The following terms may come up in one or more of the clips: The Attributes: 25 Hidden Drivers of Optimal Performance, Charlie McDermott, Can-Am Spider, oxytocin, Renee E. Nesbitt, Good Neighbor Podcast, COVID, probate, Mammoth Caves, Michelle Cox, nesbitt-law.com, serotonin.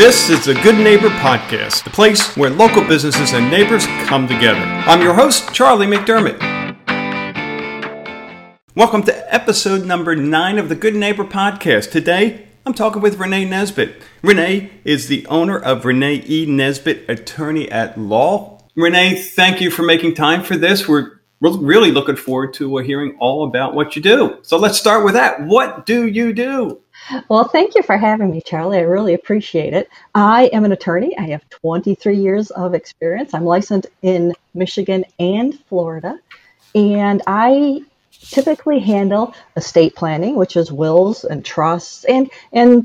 This is the Good Neighbor Podcast, the place where local businesses and neighbors come together. I'm your host, Charlie McDermott. Welcome to episode number 9 of the Good Neighbor Podcast. Today, I'm talking with Renee Nesbitt. Renee is the owner of Renee E. Nesbitt, attorney at law. Renee, thank you for making time for this. We're really looking forward to hearing all about what you do. So let's start with that. What do you do? Well, thank you for having me, Charlie. I really appreciate it. I am an attorney. I have 23 years of experience. I'm licensed in Michigan and Florida, and I typically handle estate planning, which is wills and trusts, and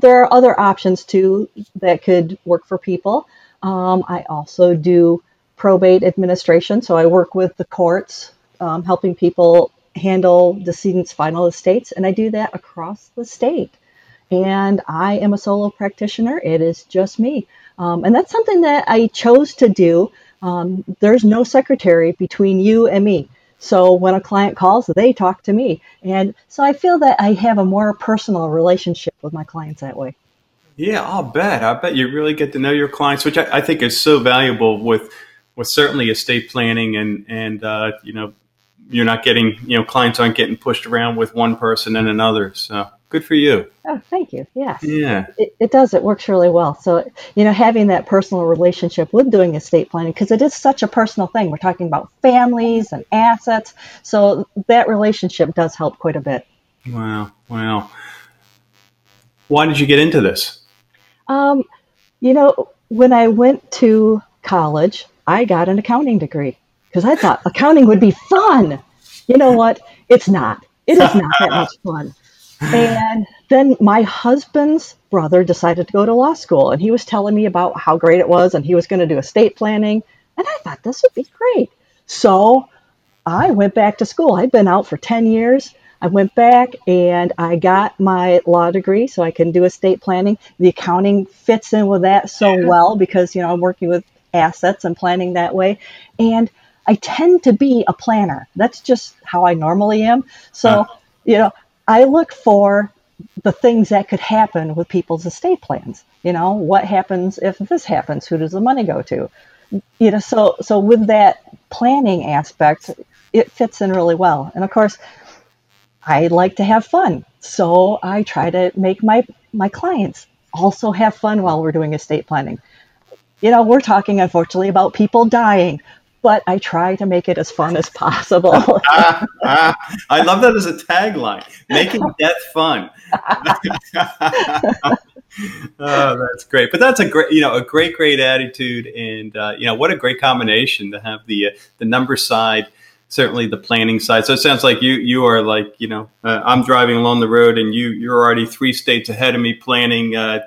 there are other options too that could work for people. I also do probate administration, so I work with the courts, helping people handle decedents' final estates, and I do that across the state. And I am a solo practitioner. It is just me. And that's something that I chose to do. There's no secretary between you and me. So when a client calls, they talk to me. And so I feel that I have a more personal relationship with my clients that way. Yeah, I'll bet. I bet you really get to know your clients, which I think is so valuable with certainly estate planning and you know, you're not getting, you know, clients aren't getting pushed around with one person and another. So good for you. Oh, thank you. Yes. Yeah. It does. It works really well. So, you know, having that personal relationship with doing estate planning, because it is such a personal thing. We're talking about families and assets. So that relationship does help quite a bit. Wow. Why did you get into this? You know, when I went to college, I got an accounting degree because I thought accounting would be fun. You know what? It's not. It is not that much fun. And then my husband's brother decided to go to law school, and he was telling me about how great it was, and he was going to do estate planning, and I thought this would be great. So I went back to school. I'd been out for 10 years. I went back, and I got my law degree so I can do estate planning. The accounting fits in with that so well because, you know, I'm working with assets and planning that way, and I tend to be a planner. That's just how I normally am. So, you know, I look for the things that could happen with people's estate plans. You know, what happens if this happens? Who does the money go to? You know, so with that planning aspect, it fits in really well. And of course, I like to have fun. So I try to make my clients also have fun while we're doing estate planning. You know, we're talking, unfortunately, about people dying, but I try to make it as fun as possible. I love that as a tagline, making death fun. Oh, that's great. But that's a great attitude. And, you know, what a great combination to have the number side, certainly the planning side. So it sounds like you are like, you know, I'm driving along the road and you're already 3 states ahead of me planning,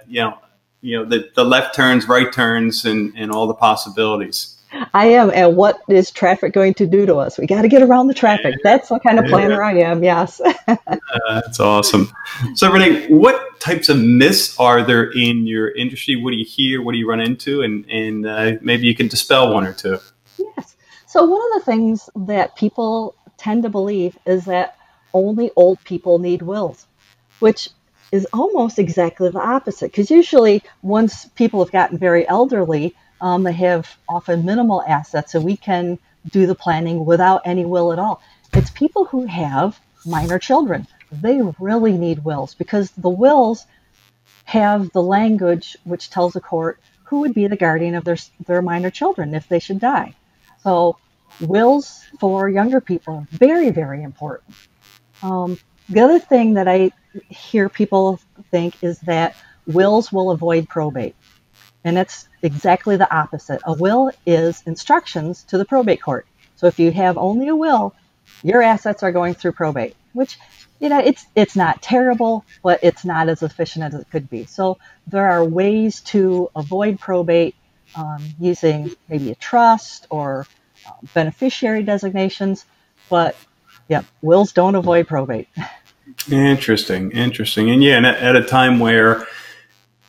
you know, the left turns, right turns and all the possibilities. I am. And what is traffic going to do to us? We got to get around the traffic. That's what kind of planner I am. Yes. That's awesome. So Renee, what types of myths are there in your industry? What do you hear? What do you run into? And maybe you can dispel one or two. Yes. So one of the things that people tend to believe is that only old people need wills, which is almost exactly the opposite. Because usually once people have gotten very elderly, they have often minimal assets, so we can do the planning without any will at all. It's people who have minor children. They really need wills because the wills have the language which tells the court who would be the guardian of their minor children if they should die. So wills for younger people are very, very important. The other thing that I hear people think is that wills will avoid probate. And that's exactly the opposite. A will is instructions to the probate court. So if you have only a will, your assets are going through probate, which, you know, it's not terrible, but it's not as efficient as it could be. So there are ways to avoid probate using maybe a trust or beneficiary designations, but yeah, wills don't avoid probate. Interesting. And yeah, and at a time where,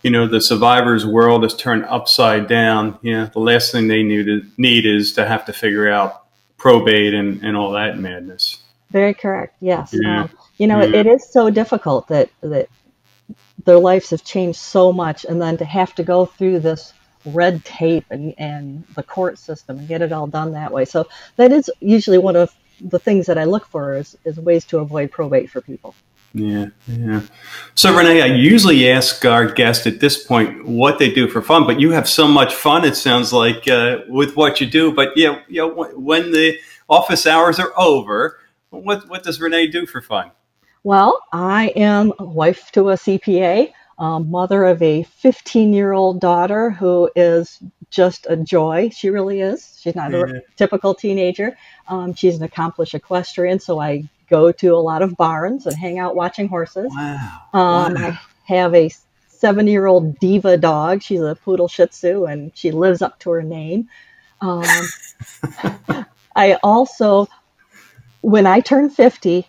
you know, the survivor's world is turned upside down. You know, the last thing they need is to have to figure out probate and all that madness. Very correct. Yes. Yeah. You know, it is so difficult that their lives have changed so much, and then to have to go through this red tape and the court system and get it all done that way. So that is usually one of the things that I look for is ways to avoid probate for people. Yeah. So Renee, I usually ask our guest at this point what they do for fun, but you have so much fun, it sounds like, with what you do. But yeah, you know, when the office hours are over, what does Renee do for fun? Well, I am a wife to a CPA, mother of a 15-year-old daughter who is just a joy. She really is. She's not a typical teenager. She's an accomplished equestrian, so I go to a lot of barns and hang out watching horses. Wow. I have a 7-year-old diva dog. She's a poodle shih tzu, and she lives up to her name. I also, when I turned 50,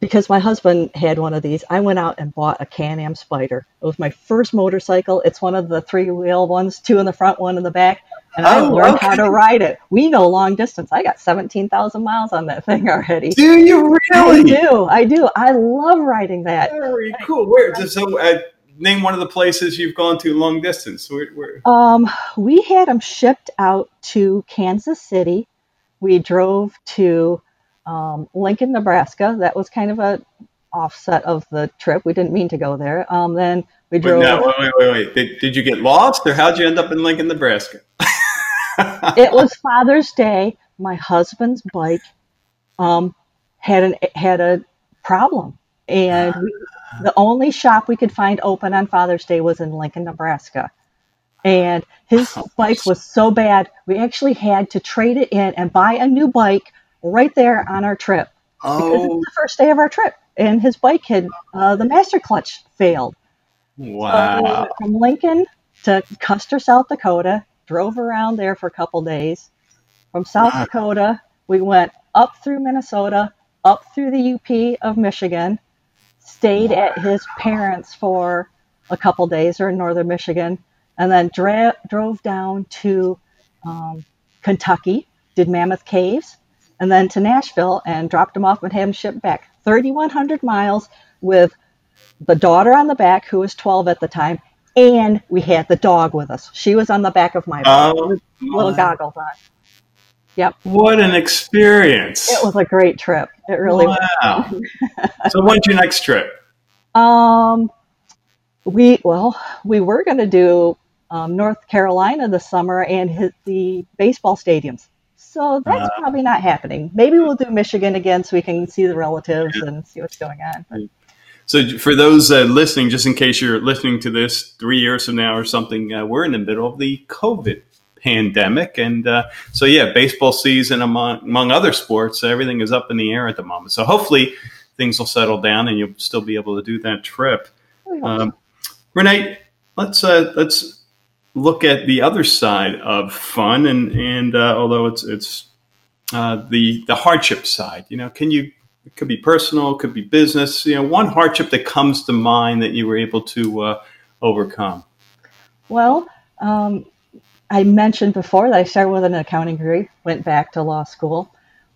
because my husband had one of these, I went out and bought a Can-Am Spider. It was my first motorcycle. It's one of the 3-wheel ones, 2 in the front, 1 in the back. And I learned how to ride it. We go long distance. I got 17,000 miles on that thing already. Do you really? I do. I love riding that. Very cool. Where? So, name one of the places you've gone to long distance. Where? We had them shipped out to Kansas City. We drove to Lincoln, Nebraska. That was kind of an offset of the trip. We didn't mean to go there. Then we drove. Wait. Did you get lost, or how'd you end up in Lincoln, Nebraska? It was Father's Day. My husband's bike had a problem, and the only shop we could find open on Father's Day was in Lincoln, Nebraska. And his bike was so bad, we actually had to trade it in and buy a new bike right there on our trip. Because it was the first day of our trip, and his bike had the master clutch failed. Wow! So we went from Lincoln to Custer, South Dakota. Drove around there for a couple days. From South Dakota, we went up through Minnesota, up through the UP of Michigan, stayed at his parents for a couple days, or in northern Michigan, and then drove down to Kentucky, did Mammoth Caves, and then to Nashville and dropped him off and had him shipped back. 3,100 miles with the daughter on the back, who was 12 at the time, and we had the dog with us. She was on the back of my bike with little goggles on. Yep. What an experience. It was a great trip. It really was. So when's your next trip? We were going to do North Carolina this summer and the baseball stadiums. So that's probably not happening. Maybe we'll do Michigan again so we can see the relatives and see what's going on. But. So for those listening, just in case you're listening to this 3 years from now or something, we're in the middle of the COVID pandemic. And so, baseball season, among other sports, everything is up in the air at the moment. So hopefully things will settle down and you'll still be able to do that trip. Renee, let's look at the other side of fun. And although it's the hardship side, can you? It could be personal, it could be business. One hardship that comes to mind that you were able to overcome. Well, I mentioned before that I started with an accounting degree, went back to law school.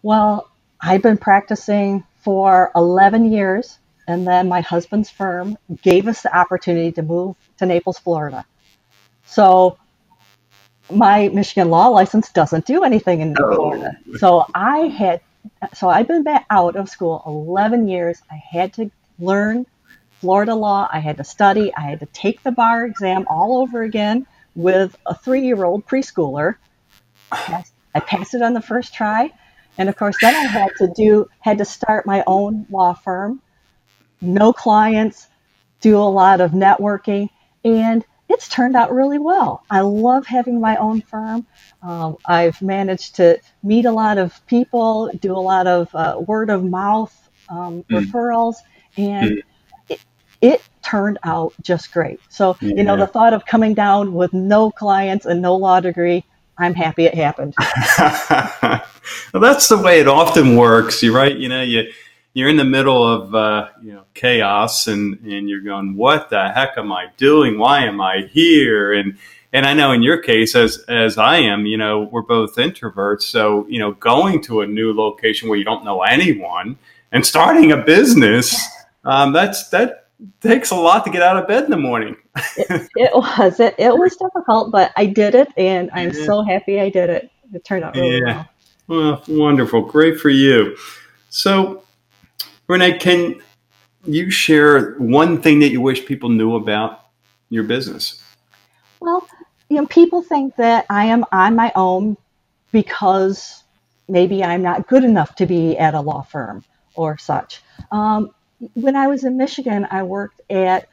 Well, I've been practicing for 11 years, and then my husband's firm gave us the opportunity to move to Naples, Florida. So my Michigan law license doesn't do anything in Florida. So I've been back out of school 11 years. I had to learn Florida law. I had to study. I had to take the bar exam all over again with a 3-year-old preschooler. I passed it on the first try. And, of course, then I had to start my own law firm, no clients, do a lot of networking. And it's turned out really well. I love having my own firm. I've managed to meet a lot of people, do a lot of word of mouth referrals, and it turned out just great. So, the thought of coming down with no clients and no law degree, I'm happy it happened. Well, that's the way it often works. You're right. You're in the middle of chaos, and you're going, what the heck am I doing? Why am I here? And I know in your case, as I am, we're both introverts, so going to a new location where you don't know anyone and starting a business, that's that takes a lot to get out of bed in the morning. It was difficult, but I did it, and I'm so happy I did it. It turned out really well. Well, wonderful. Great for you. So, Renee, can you share one thing that you wish people knew about your business? Well, you know, people think that I am on my own because maybe I'm not good enough to be at a law firm or such. When I was in Michigan, I worked at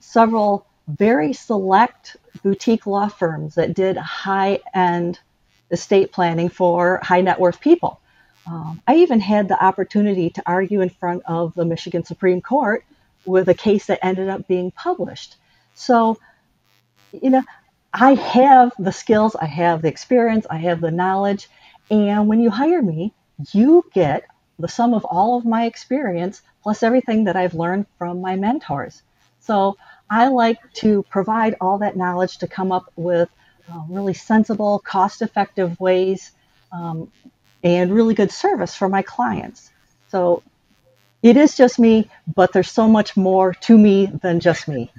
several very select boutique law firms that did high-end estate planning for high-net-worth people. I even had the opportunity to argue in front of the Michigan Supreme Court with a case that ended up being published. So, you know, I have the skills, I have the experience, I have the knowledge, and when you hire me, you get the sum of all of my experience plus everything that I've learned from my mentors. So I like to provide all that knowledge to come up with really sensible, cost-effective ways and really good service for my clients. So it is just me, but there's so much more to me than just me.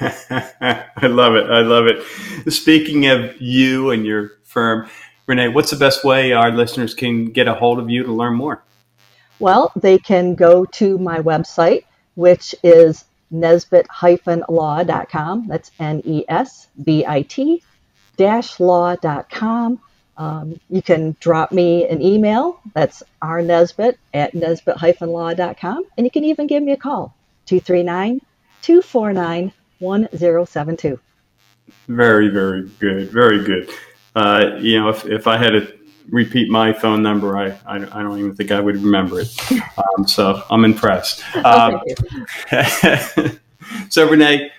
I love it. I love it. Speaking of you and your firm, Renee, what's the best way our listeners can get a hold of you to learn more? Well, they can go to my website, which is nesbitt-law.com. That's nesbitt-law.com. You can drop me an email. That's rnesbitt@nesbitt-law.com. And you can even give me a call, 239-249-1072. Very, very good. Very good. You know, if I had a repeat my phone number, I don't even think I would remember it. So I'm impressed. So Renee,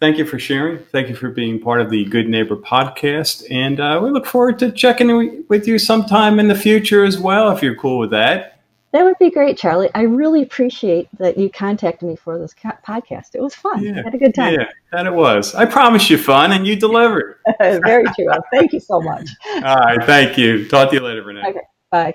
thank you for sharing. Thank you for being part of the Good Neighbor Podcast. And we look forward to checking with you sometime in the future as well, if you're cool with that. That would be great, Charlie. I really appreciate that you contacted me for this podcast. It was fun. Yeah, I had a good time. Yeah, that it was. I promised you fun, and you delivered. Very true. Thank you so much. All right. Thank you. Talk to you later, Renee. Okay. Bye.